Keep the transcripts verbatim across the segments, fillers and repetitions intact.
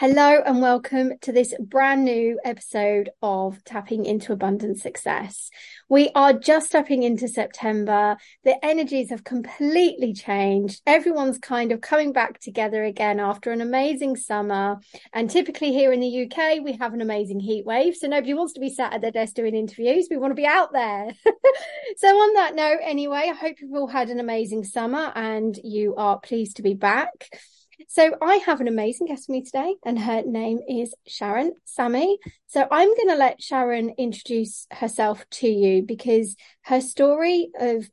Hello and welcome to this brand new episode of Tapping into Abundant Success. We are just stepping into September. The energies have completely changed. Everyone's kind of coming back together again after an amazing summer. And typically here in the U K, we have an amazing heat wave. So nobody wants to be sat at their desk doing interviews. We want to be out there. So on that note, anyway, I hope you've all had an amazing summer and you are pleased to be back. So I have an amazing guest with me today, and her name is Sharan Sammi. So I'm going to let Sharan introduce herself to you, because her story of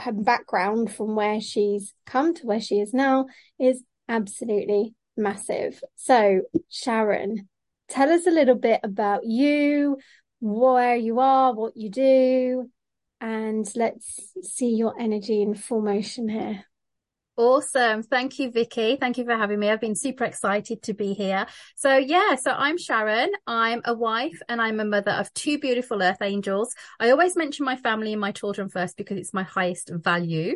her background from where she's come to where she is now is absolutely massive. So Sharan, tell us a little bit about you, where you are, what you do, and let's see your energy in full motion here. Awesome. Thank you, Vicky. Thank you for having me. I've been super excited to be here. So yeah, so I'm Sharan. I'm a wife and I'm a mother of two beautiful earth angels. I always mention my family and my children first because it's my highest value.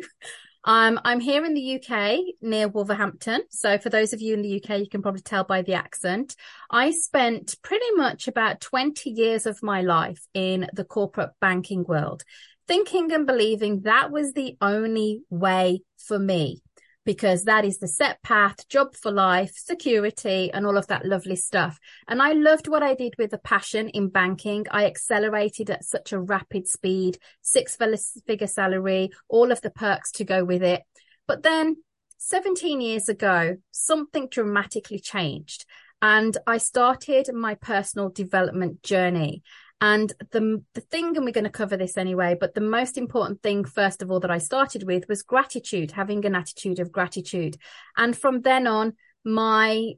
Um, I'm here in the U K near Wolverhampton. So for those of you in the U K, you can probably tell by the accent. I spent pretty much about twenty years of my life in the corporate banking world, thinking and believing that was the only way for me, because that is the set path, job for life, security, and all of that lovely stuff. And I loved what I did with a passion in banking. I accelerated at such a rapid speed, six-figure salary, all of the perks to go with it. But then seventeen years ago, something dramatically changed, and I started my personal development journey. And the the thing, and we're going to cover this anyway, but the most important thing, first of all, that I started with was gratitude, having an attitude of gratitude. And from then on, my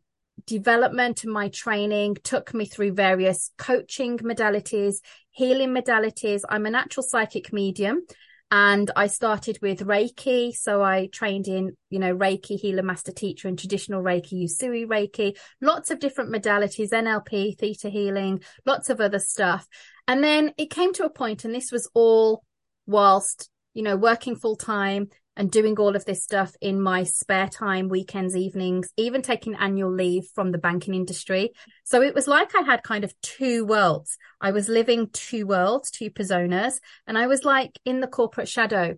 development and my training took me through various coaching modalities, healing modalities. I'm a natural psychic medium. And I started with Reiki. So I trained in, you know, Reiki, healer, master teacher, and traditional Reiki, Usui Reiki, lots of different modalities, N L P, Theta Healing, lots of other stuff. And then it came to a point, and this was all whilst, you know, working full time and doing all of this stuff in my spare time, weekends, evenings, even taking annual leave from the banking industry. So it was like I had kind of two worlds. I was living two worlds, two personas, and I was like in the corporate shadow.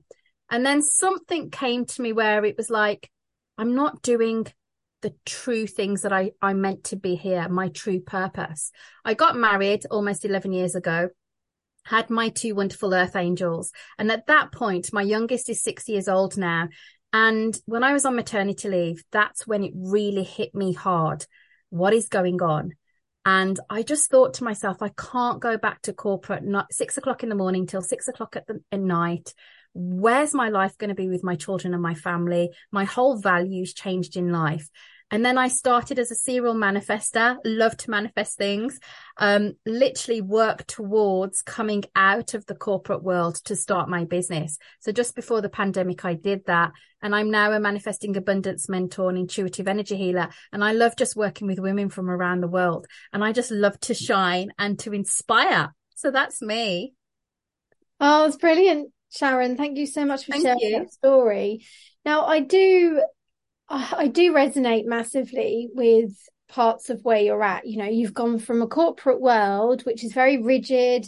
And then something came to me where it was like, I'm not doing the true things that I, I meant to be here, my true purpose. I got married almost eleven years ago, had my two wonderful earth angels. And at that point, my youngest is six years old now. And when I was on maternity leave, that's when it really hit me hard. What is going on? And I just thought to myself, I can't go back to corporate, not six o'clock in the morning till six o'clock at, the, at night. Where's my life going to be with my children and my family? My whole values changed in life. And then I started as a serial manifester, love to manifest things, um, literally work towards coming out of the corporate world to start my business. So just before the pandemic, I did that. And I'm now a manifesting abundance mentor and intuitive energy healer. And I love just working with women from around the world. And I just love to shine and to inspire. So that's me. Oh, it's brilliant, Sharan. Thank you so much for Thank sharing you. That story. Now, I do... I do resonate massively with parts of where you're at. You know, you've gone from a corporate world, which is very rigid,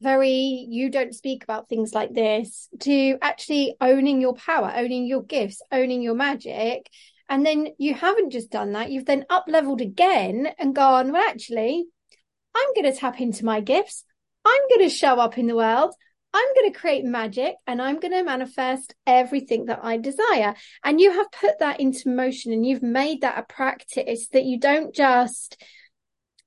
very, you don't speak about things like this, to actually owning your power, owning your gifts, owning your magic. And then you haven't just done that. You've then up-leveled again and gone, well, actually, I'm going to tap into my gifts. I'm going to show up in the world. I'm going to create magic, and I'm going to manifest everything that I desire. And you have put that into motion, and you've made that a practice that you don't just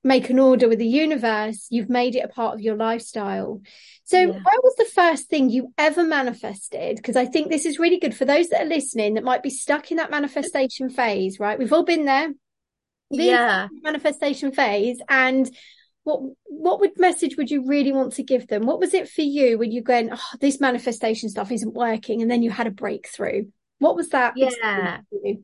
make an order with the universe. You've made it a part of your lifestyle. So yeah. What was the first thing you ever manifested? Because I think this is really good for those that are listening that might be stuck in that manifestation phase, right? We've all been there. Been yeah. in the manifestation phase. And What what would message would you really want to give them? What was it for you when you going, oh, this manifestation stuff isn't working, and then you had a breakthrough? What was that? Yeah,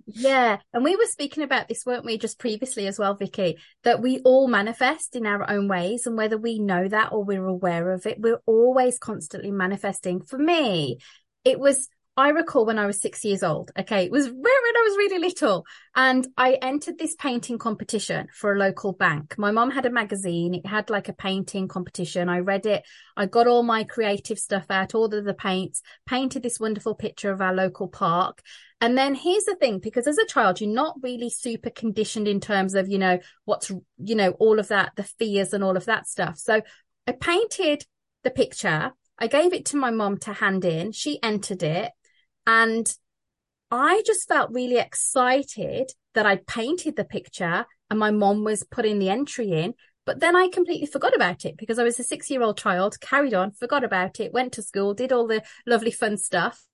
yeah. And we were speaking about this, weren't we, just previously as well, Vicky, that we all manifest in our own ways, and whether we know that or we're aware of it, we're always constantly manifesting. For me, it was I recall when I was six years old, okay, it was when I was really little, and I entered this painting competition for a local bank. My mum had a magazine. It had like a painting competition. I read it. I got all my creative stuff out, all of the paints, painted this wonderful picture of our local park. And then here's the thing, because as a child, you're not really super conditioned in terms of, you know, what's, you know, all of that, the fears and all of that stuff. So I painted the picture. I gave it to my mum to hand in. She entered it. And I just felt really excited that I'd painted the picture and my mom was putting the entry in. But then I completely forgot about it because I was a six-year-old child, carried on, forgot about it, went to school, did all the lovely fun stuff.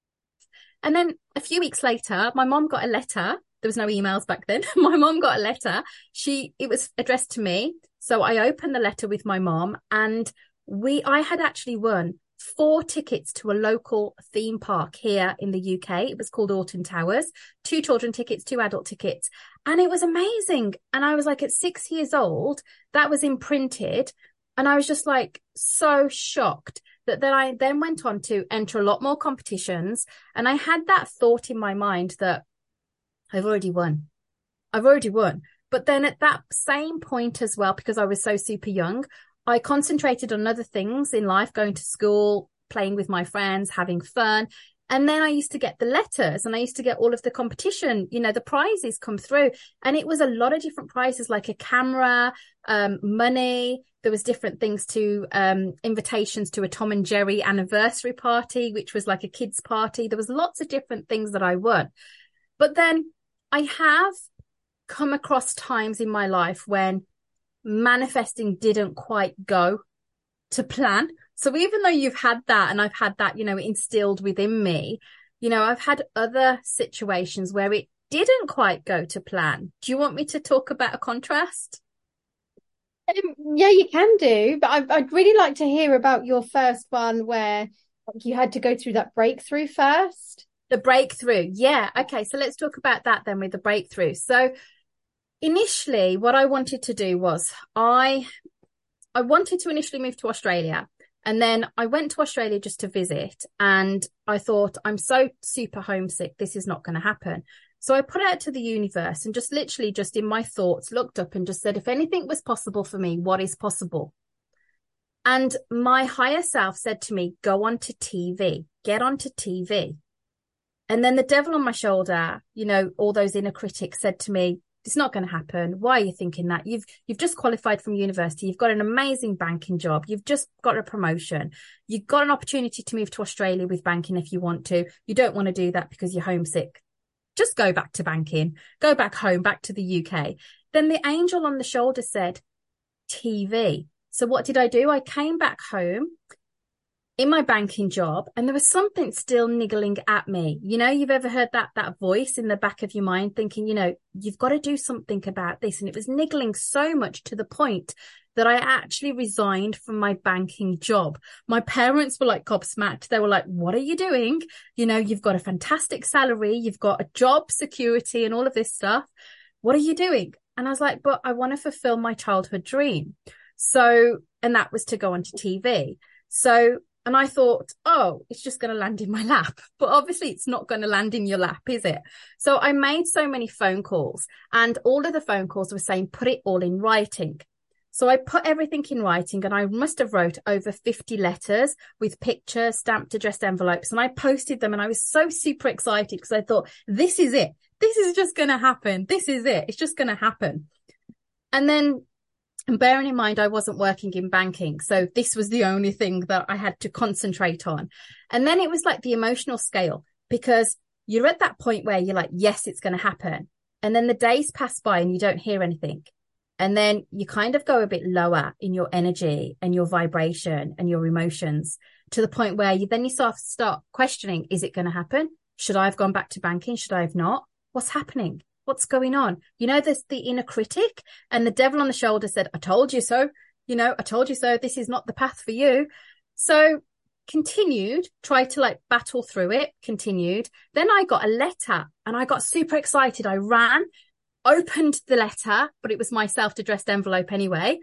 And then a few weeks later, my mom got a letter. There was no emails back then. My mom got a letter. She, it was addressed to me. So I opened the letter with my mom, and we, I had actually won four tickets to a local theme park here in the U K. It was called Alton Towers, two children tickets, two adult tickets. And it was amazing. And I was like, at six years old, that was imprinted. And I was just like, so shocked that then I then went on to enter a lot more competitions. And I had that thought in my mind that I've already won. I've already won. But then at that same point as well, because I was so super young, I concentrated on other things in life, going to school, playing with my friends, having fun. And then I used to get the letters, and I used to get all of the competition, you know, the prizes come through. And it was a lot of different prizes, like a camera, um, money. There was different things to um, invitations to a Tom and Jerry anniversary party, which was like a kids party. There was lots of different things that I won. But then I have come across times in my life when manifesting didn't quite go to plan. So even though you've had that, and I've had that, you know, instilled within me, you know, I've had other situations where it didn't quite go to plan. Do you want me to talk about a contrast? Um, yeah, you can do, but I, I'd really like to hear about your first one where you had to go through that breakthrough first. The breakthrough. Yeah. Okay. So let's talk about that then with the breakthrough. So initially, what I wanted to do was I I wanted to initially move to Australia, and then I went to Australia just to visit, and I thought, I'm so super homesick, this is not going to happen. So I put out to the universe and just literally just in my thoughts looked up and just said, if anything was possible for me, what is possible? And my higher self said to me, go onto T V, get onto T V. And then the devil on my shoulder, you know, all those inner critics said to me, it's not going to happen. Why are you thinking that? You've you've just qualified from university. You've got an amazing banking job. You've just got a promotion. You've got an opportunity to move to Australia with banking if you want to. You don't want to do that because you're homesick. Just go back to banking. Go back home, back to the U K. Then the angel on the shoulder said, T V. So what did I do? I came back home in my banking job, and there was something still niggling at me. You know, you've ever heard that that voice in the back of your mind thinking, you know, you've got to do something about this. And it was niggling so much to the point that I actually resigned from my banking job. My parents were like gobsmacked. They were like, what are you doing? You know, you've got a fantastic salary. You've got a job security and all of this stuff. What are you doing? And I was like, but I want to fulfill my childhood dream. So, and that was to go onto T V. So, and I thought, oh, it's just going to land in my lap. But obviously it's not going to land in your lap, is it? So I made so many phone calls, and all of the phone calls were saying, put it all in writing. So I put everything in writing, and I must have wrote over fifty letters with pictures, stamped, addressed envelopes. And I posted them, and I was so super excited because I thought, this is it. This is just going to happen. This is it. It's just going to happen. And then, and bearing in mind, I wasn't working in banking. So this was the only thing that I had to concentrate on. And then it was like the emotional scale, because you're at that point where you're like, yes, it's going to happen. And then the days pass by and you don't hear anything. And then you kind of go a bit lower in your energy and your vibration and your emotions, to the point where you then yourself start questioning, is it going to happen? Should I have gone back to banking? Should I have not? What's happening? What's going on? You know, there's the inner critic, and the devil on the shoulder said, I told you so, you know, I told you so. This is not the path for you. So continued, tried to like battle through it, continued. Then I got a letter, and I got super excited. I ran, opened the letter, but it was my self-addressed envelope anyway.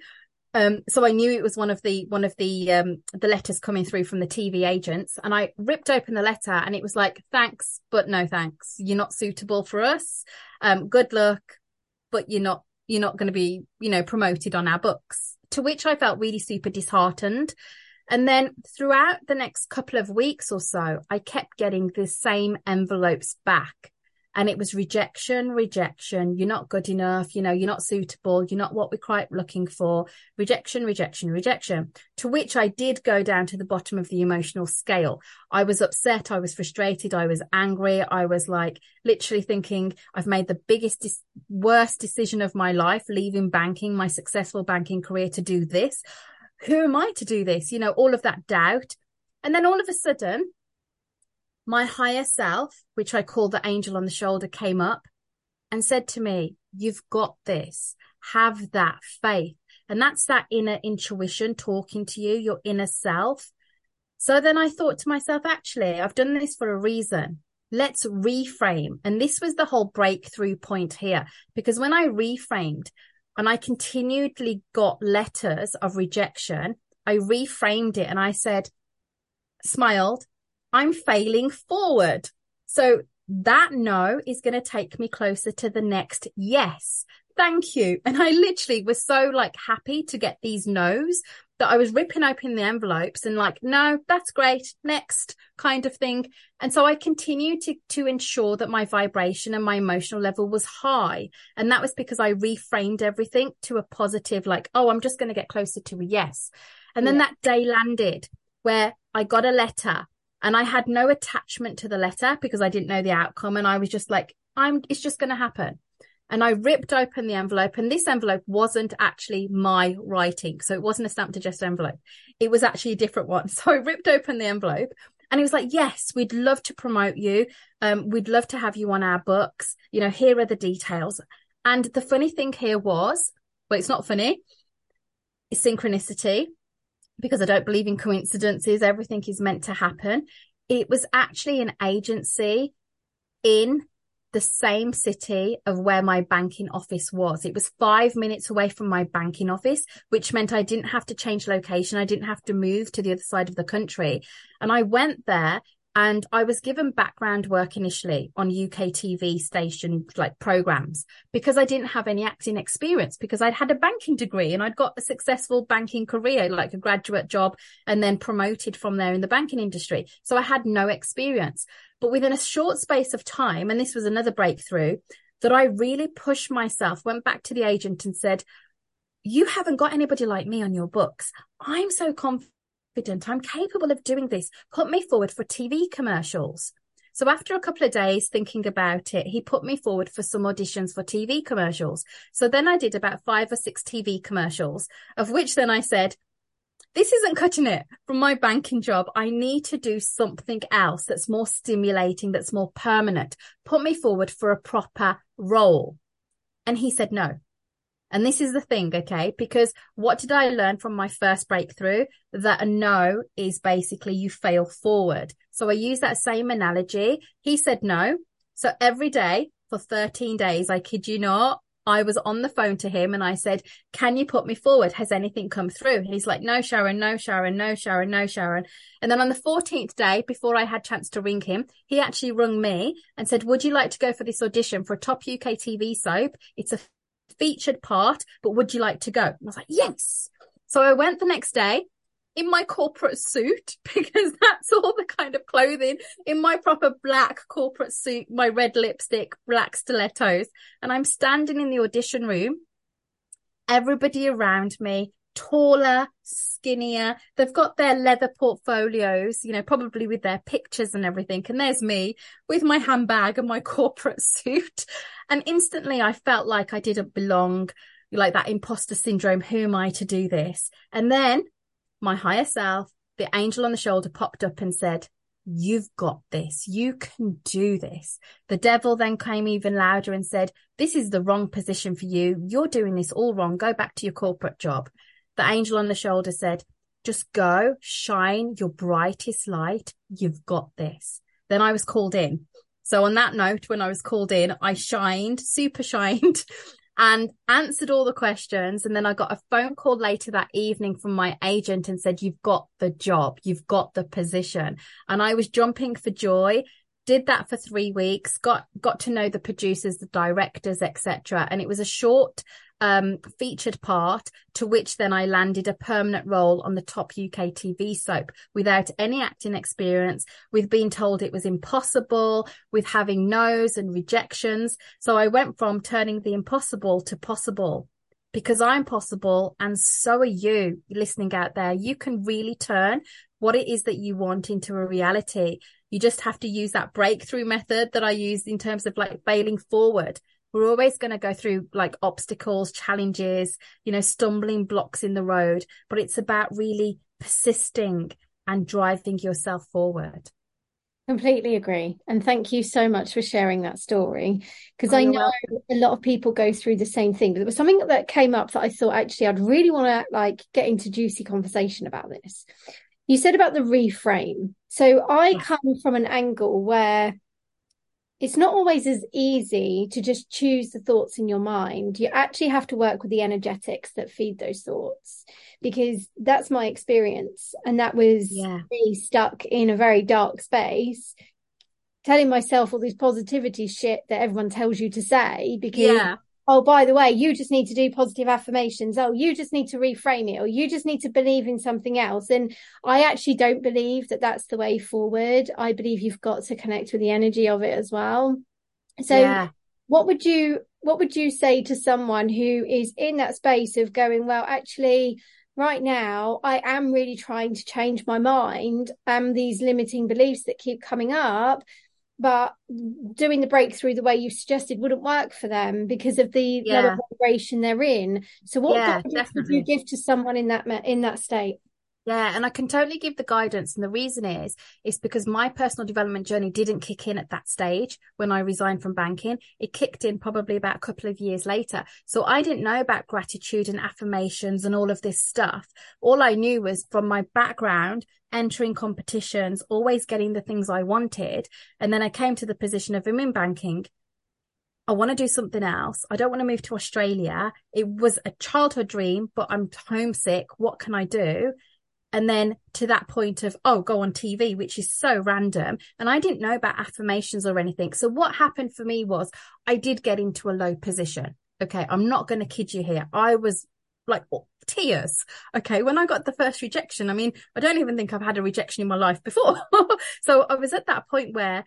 Um, so I knew it was one of the one of the um, the letters coming through from the T V agents, and I ripped open the letter and it was like, thanks, but no thanks. You're not suitable for us. Um, good luck, but you're not you're not going to be, you know, promoted on our books. To which I felt really super disheartened. And then throughout the next couple of weeks or so, I kept getting the same envelopes back. And it was rejection, rejection. You're not good enough. You know, you're not suitable. You're not what we're quite looking for. Rejection, rejection, rejection. To which I did go down to the bottom of the emotional scale. I was upset. I was frustrated. I was angry. I was like literally thinking I've made the biggest, worst decision of my life, leaving banking, my successful banking career to do this. Who am I to do this? You know, all of that doubt. And then all of a sudden, my higher self, which I call the angel on the shoulder, came up and said to me, you've got this, have that faith. And that's that inner intuition talking to you, your inner self. So then I thought to myself, actually, I've done this for a reason. Let's reframe. And this was the whole breakthrough point here, because when I reframed and I continually got letters of rejection, I reframed it and I said, smiled, I'm failing forward. So that no is going to take me closer to the next yes. Thank you. And I literally was so like happy to get these no's that I was ripping open the envelopes and like, no, that's great, next kind of thing. And so I continued to, to ensure that my vibration and my emotional level was high. And that was because I reframed everything to a positive, like, oh, I'm just going to get closer to a yes. And then yeah. that day landed where I got a letter. And I had no attachment to the letter because I didn't know the outcome. And I was just like, I'm, it's just going to happen. And I ripped open the envelope, and this envelope wasn't actually my writing. So it wasn't a stamped addressed envelope. It was actually a different one. So I ripped open the envelope and it was like, yes, we'd love to promote you. Um, we'd love to have you on our books. You know, here are the details. And the funny thing here was, well, it's not funny. It's synchronicity. Because I don't believe in coincidences, everything is meant to happen. It was actually an agency in the same city of where my banking office was. It was five minutes away from my banking office, which meant I didn't have to change location. I didn't have to move to the other side of the country. And I went there and I was given background work initially on U K T V station like programs because I didn't have any acting experience, because I'd had a banking degree and I'd got a successful banking career, like a graduate job and then promoted from there in the banking industry. So I had no experience. But within a short space of time, and this was another breakthrough, that I really pushed myself, went back to the agent and said, you haven't got anybody like me on your books. I'm so confident. I'm capable of doing this. Put me forward for T V commercials. So after a couple of days thinking about it, he put me forward for some auditions for T V commercials. So then I did about five or six T V commercials, of which then I said, this isn't cutting it from my banking job. I need to do something else that's more stimulating, that's more permanent. Put me forward for a proper role. And he said no. And this is the thing, okay, because what did I learn from my first breakthrough? That a no is basically you fail forward. So I use that same analogy. He said no. So every day for thirteen days, I kid you not, I was on the phone to him and I said, can you put me forward? Has anything come through? And he's like, no, Sharon, no, Sharon, no, Sharon, no, Sharon. And then on the fourteenth day, before I had chance to ring him, he actually rung me and said, would you like to go for this audition for a top U K T V soap? It's a featured part, but would you like to go? And I was like, yes. So I went the next day in my corporate suit, because that's all the kind of clothing, in my proper black corporate suit, my red lipstick, black stilettos. And I'm standing in the audition room, everybody around me, taller, skinnier. They've got their leather portfolios, you know, probably with their pictures and everything. And there's me with my handbag and my corporate suit. And instantly I felt like I didn't belong, like that imposter syndrome. Who am I to do this? And then my higher self, the angel on the shoulder, popped up and said, you've got this. You can do this. The devil then came even louder and said, this is the wrong position for you. You're doing this all wrong. Go back to your corporate job. The angel on the shoulder said, just go, shine your brightest light. You've got this. Then I was called in. So on that note, when I was called in, I shined, super shined. and answered all the questions. And then I got a phone call later that evening from my agent and said, you've got the job, you've got the position. And I was jumping for joy, did that for three weeks, got, got to know the producers, the directors, et cetera. And it was a short um, featured part, to which then I landed a permanent role on the top U K T V soap without any acting experience, with being told it was impossible, with having no's and rejections. So I went from turning the impossible to possible, because I'm possible and so are you listening out there. You can really turn what it is that you want into a reality. You just have to use that breakthrough method that I used in terms of like failing forward. We're always going to go through like obstacles, challenges, you know, stumbling blocks in the road, but it's about really persisting and driving yourself forward. Completely agree. And thank you so much for sharing that story, because oh, I know welcome. A lot of people go through the same thing. But there was something that came up that I thought, actually, I'd really want to like get into juicy conversation about this. You said about the reframe. So I come from an angle where it's not always as easy to just choose the thoughts in your mind. You actually have to work with the energetics that feed those thoughts, because that's my experience. And that was yeah. me stuck in a very dark space, telling myself all this positivity shit that everyone tells you to say, because, yeah. oh, by the way, you just need to do positive affirmations. Oh, you just need to reframe it, or you just need to believe in something else. And I actually don't believe that that's the way forward. I believe you've got to connect with the energy of it as well. So yeah. what would you, what would you say to someone who is in that space of going, well, actually right now I am really trying to change my mind and um, these limiting beliefs that keep coming up, but doing the breakthrough the way you suggested wouldn't work for them because of the yeah. level of vibration they're in. So what yeah, guidance would you give to someone in that in that state? Yeah, and I can totally give the guidance. And the reason is, is because my personal development journey didn't kick in at that stage when I resigned from banking. It kicked in probably about a couple of years later. So I didn't know about gratitude and affirmations and all of this stuff. All I knew was from my background, entering competitions, always getting the things I wanted. And then I came to the position of women banking. I want to do something else. I don't want to move to Australia. It was a childhood dream, but I'm homesick. What can I do? And then to that point of, oh, go on T V, which is so random. And I didn't know about affirmations or anything. So what happened for me was I did get into a low position. Okay, I'm not going to kid you here. I was like oh, tears. Okay, when I got the first rejection, I mean, I don't even think I've had a rejection in my life before. So I was at that point where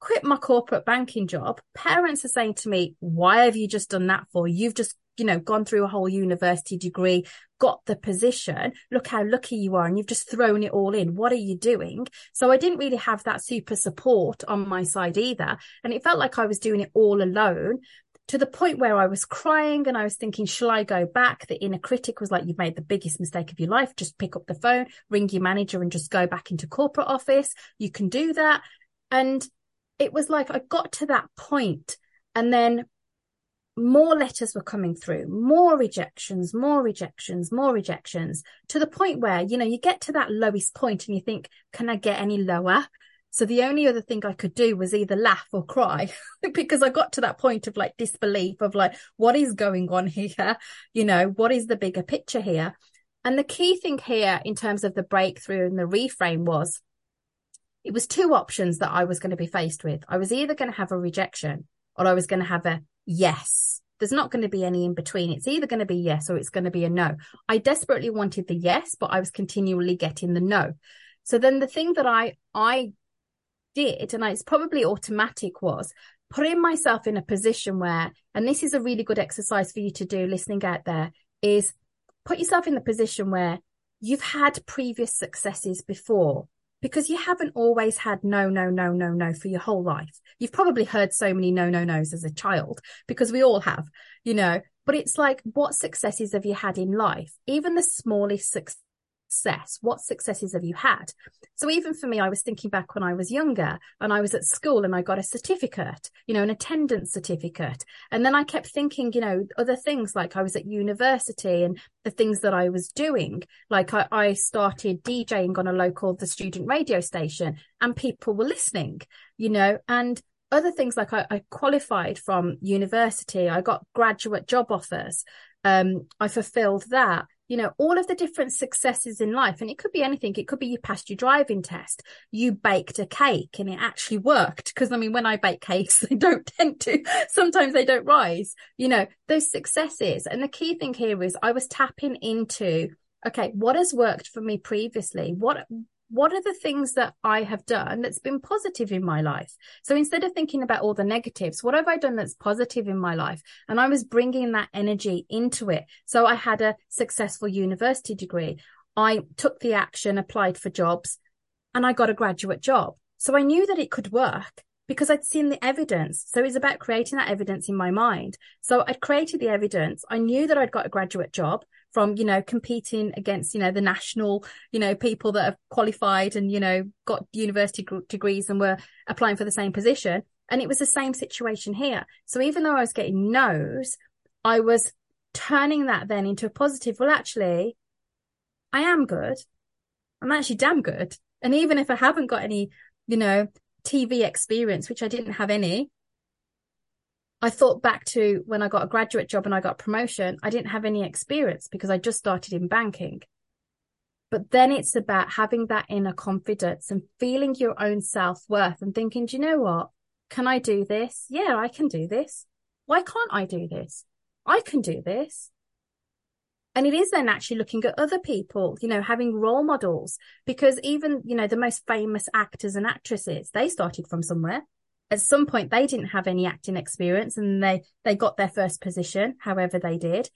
quit my corporate banking job. Parents are saying to me, why have you just done that for? You've just, you know, gone through a whole university degree, got the position. Look how lucky you are. And you've just thrown it all in. What are you doing? So I didn't really have that super support on my side either. And it felt like I was doing it all alone, to the point where I was crying and I was thinking, shall I go back? The inner critic was like, you've made the biggest mistake of your life. Just pick up the phone, ring your manager and just go back into corporate office. You can do that. And it was like I got to that point, and then more letters were coming through, more rejections, more rejections, more rejections, to the point where, you know, you get to that lowest point and you think, can I get any lower? So the only other thing I could do was either laugh or cry, because I got to that point of like disbelief of like, what is going on here? You know, what is the bigger picture here? And the key thing here in terms of the breakthrough and the reframe was, it was two options that I was going to be faced with. I was either going to have a rejection or I was going to have a yes. There's not going to be any in between. It's either going to be yes or it's going to be a no. I desperately wanted the yes, but I was continually getting the no. So then the thing that I, I, did, and it's probably automatic, was putting myself in a position where, and this is a really good exercise for you to do listening out there, is put yourself in the position where you've had previous successes before, because you haven't always had no, no, no, no, no for your whole life. You've probably heard so many no, no, no's as a child, because we all have, you know, but it's like, what successes have you had in life? Even the smallest success. Success. What successes have you had? So even for me, I was thinking back when I was younger and I was at school and I got a certificate, you know, an attendance certificate. And then I kept thinking, you know, other things, like I was at university and the things that I was doing, like I, I started DJing on a local, the student radio station, and people were listening, you know, and other things, like I, I qualified from university, I got graduate job offers, um, I fulfilled that. You know, all of the different successes in life, and it could be anything. It could be you passed your driving test, you baked a cake and it actually worked. Because I mean, when I bake cakes, they don't tend to, sometimes they don't rise, you know, those successes. And the key thing here is I was tapping into, okay, what has worked for me previously? What, what are the things that I have done that's been positive in my life? So instead of thinking about all the negatives, what have I done that's positive in my life? And I was bringing that energy into it. So I had a successful university degree. I took the action, applied for jobs, and I got a graduate job. So I knew that it could work because I'd seen the evidence. So it was about creating that evidence in my mind. So I'd created the evidence. I knew that I'd got a graduate job from, you know, competing against, you know, the national, you know, people that have qualified and, you know, got university degrees and were applying for the same position. And it was the same situation here. So even though I was getting no's, I was turning that then into a positive. Well, actually, I am good. I'm actually damn good. And even if I haven't got any, you know, T V experience, which I didn't have any, I thought back to when I got a graduate job and I got promotion, I didn't have any experience because I just started in banking. But then it's about having that inner confidence and feeling your own self-worth and thinking, do you know what? Can I do this? Yeah, I can do this. Why can't I do this? I can do this. And it is then actually looking at other people, you know, having role models, because even, you know, the most famous actors and actresses, they started from somewhere. At some point, they didn't have any acting experience and they, they got their first position, however they did.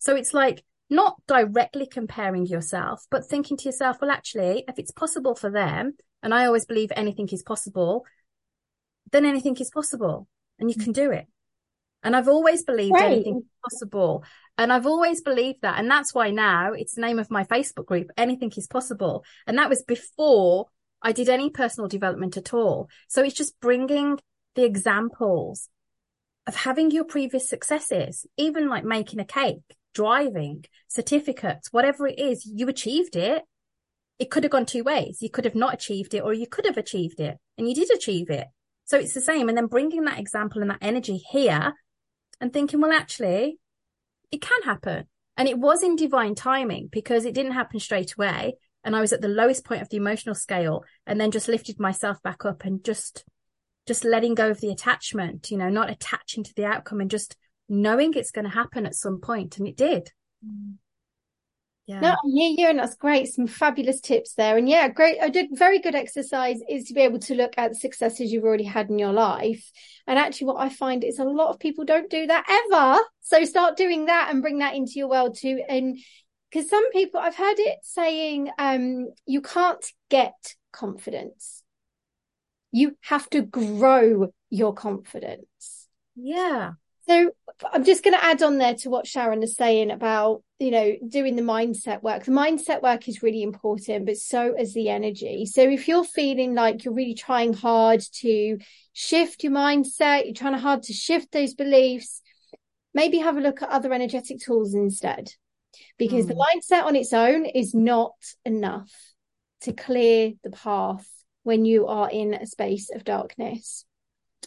So it's like not directly comparing yourself, but thinking to yourself, well, actually, if it's possible for them, and I always believe anything is possible, then anything is possible and you can do it. And I've always believed right. anything is possible. And I've always believed that. And that's why now it's the name of my Facebook group, Anything Is Possible. And that was before I did any personal development at all. So it's just bringing the examples of having your previous successes, even like making a cake, driving, certificates, whatever it is, you achieved it. It could have gone two ways. You could have not achieved it, or you could have achieved it and you did achieve it. So it's the same. And then bringing that example and that energy here and thinking, well, actually, it can happen. And it was in divine timing because it didn't happen straight away. And I was at the lowest point of the emotional scale and then just lifted myself back up and just, just letting go of the attachment, you know, not attaching to the outcome and just knowing it's going to happen at some point. And it did. Yeah. No, I hear you. And that's great. Some fabulous tips there. And yeah, great. I did very good exercise is to be able to look at the successes you've already had in your life. And actually what I find is a lot of people don't do that ever. So start doing that and bring that into your world too. And because some people, I've heard it saying, um, you can't get confidence. You have to grow your confidence. Yeah. So I'm just going to add on there to what Sharon is saying about, you know, doing the mindset work. The mindset work is really important, but so is the energy. So if you're feeling like you're really trying hard to shift your mindset, you're trying hard to shift those beliefs, maybe have a look at other energetic tools instead. Because mm. the mindset on its own is not enough to clear the path when you are in a space of darkness.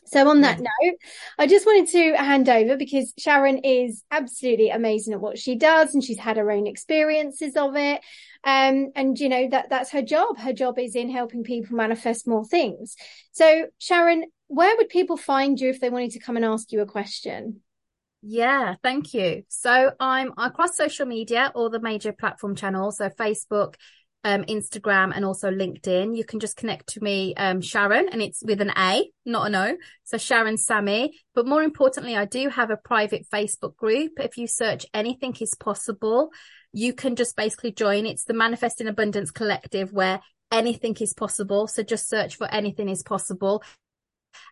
So on that note, I just wanted to hand over because Sharon is absolutely amazing at what she does and she's had her own experiences of it. Um, and, you know, that that's her job. Her job is in helping people manifest more things. So, Sharon, where would people find you if they wanted to come and ask you a question? Yeah, thank you. So I'm across social media, all the major platform channels, so Facebook, um, Instagram, and also LinkedIn. You can just connect to me, um, Sharon, and it's with an A, not an O. So Sharan Sammi. But more importantly, I do have a private Facebook group. If you search Anything Is Possible, you can just basically join. It's the Manifesting Abundance Collective where anything is possible. So just search for Anything Is Possible.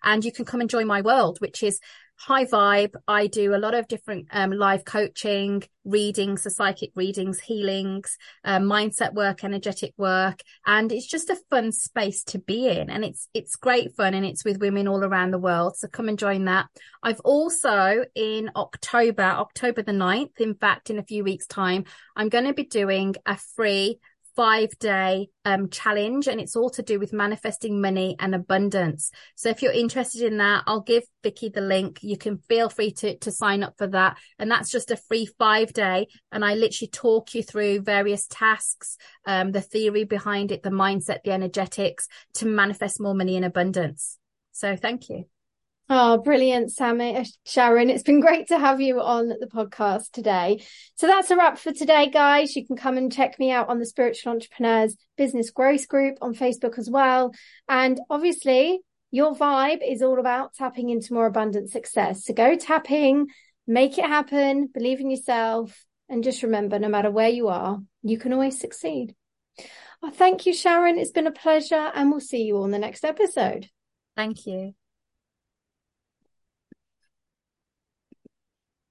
And you can come and join my world, which is high vibe. I do a lot of different um, live coaching, readings, so psychic readings, healings, uh, mindset work, energetic work. And it's just a fun space to be in. And it's it's great fun. And it's with women all around the world. So come and join that. I've also in October, October the ninth, in fact, in a few weeks time, I'm going to be doing a free five-day um, challenge, and it's all to do with manifesting money and abundance. So if you're interested in that, I'll give Vicky the link. You can feel free to to sign up for that. And that's just a free five-day, and I literally talk you through various tasks, um, the theory behind it, the mindset, the energetics to manifest more money in abundance. So thank you. Oh, brilliant, Sammy, Sharon. It's been great to have you on the podcast today. So that's a wrap for today, guys. You can come and check me out on the Spiritual Entrepreneurs Business Growth Group on Facebook as well. And obviously, your vibe is all about tapping into more abundant success. So go tapping, make it happen, believe in yourself. And just remember, no matter where you are, you can always succeed. Oh, thank you, Sharon. It's been a pleasure. And we'll see you on the next episode. Thank you.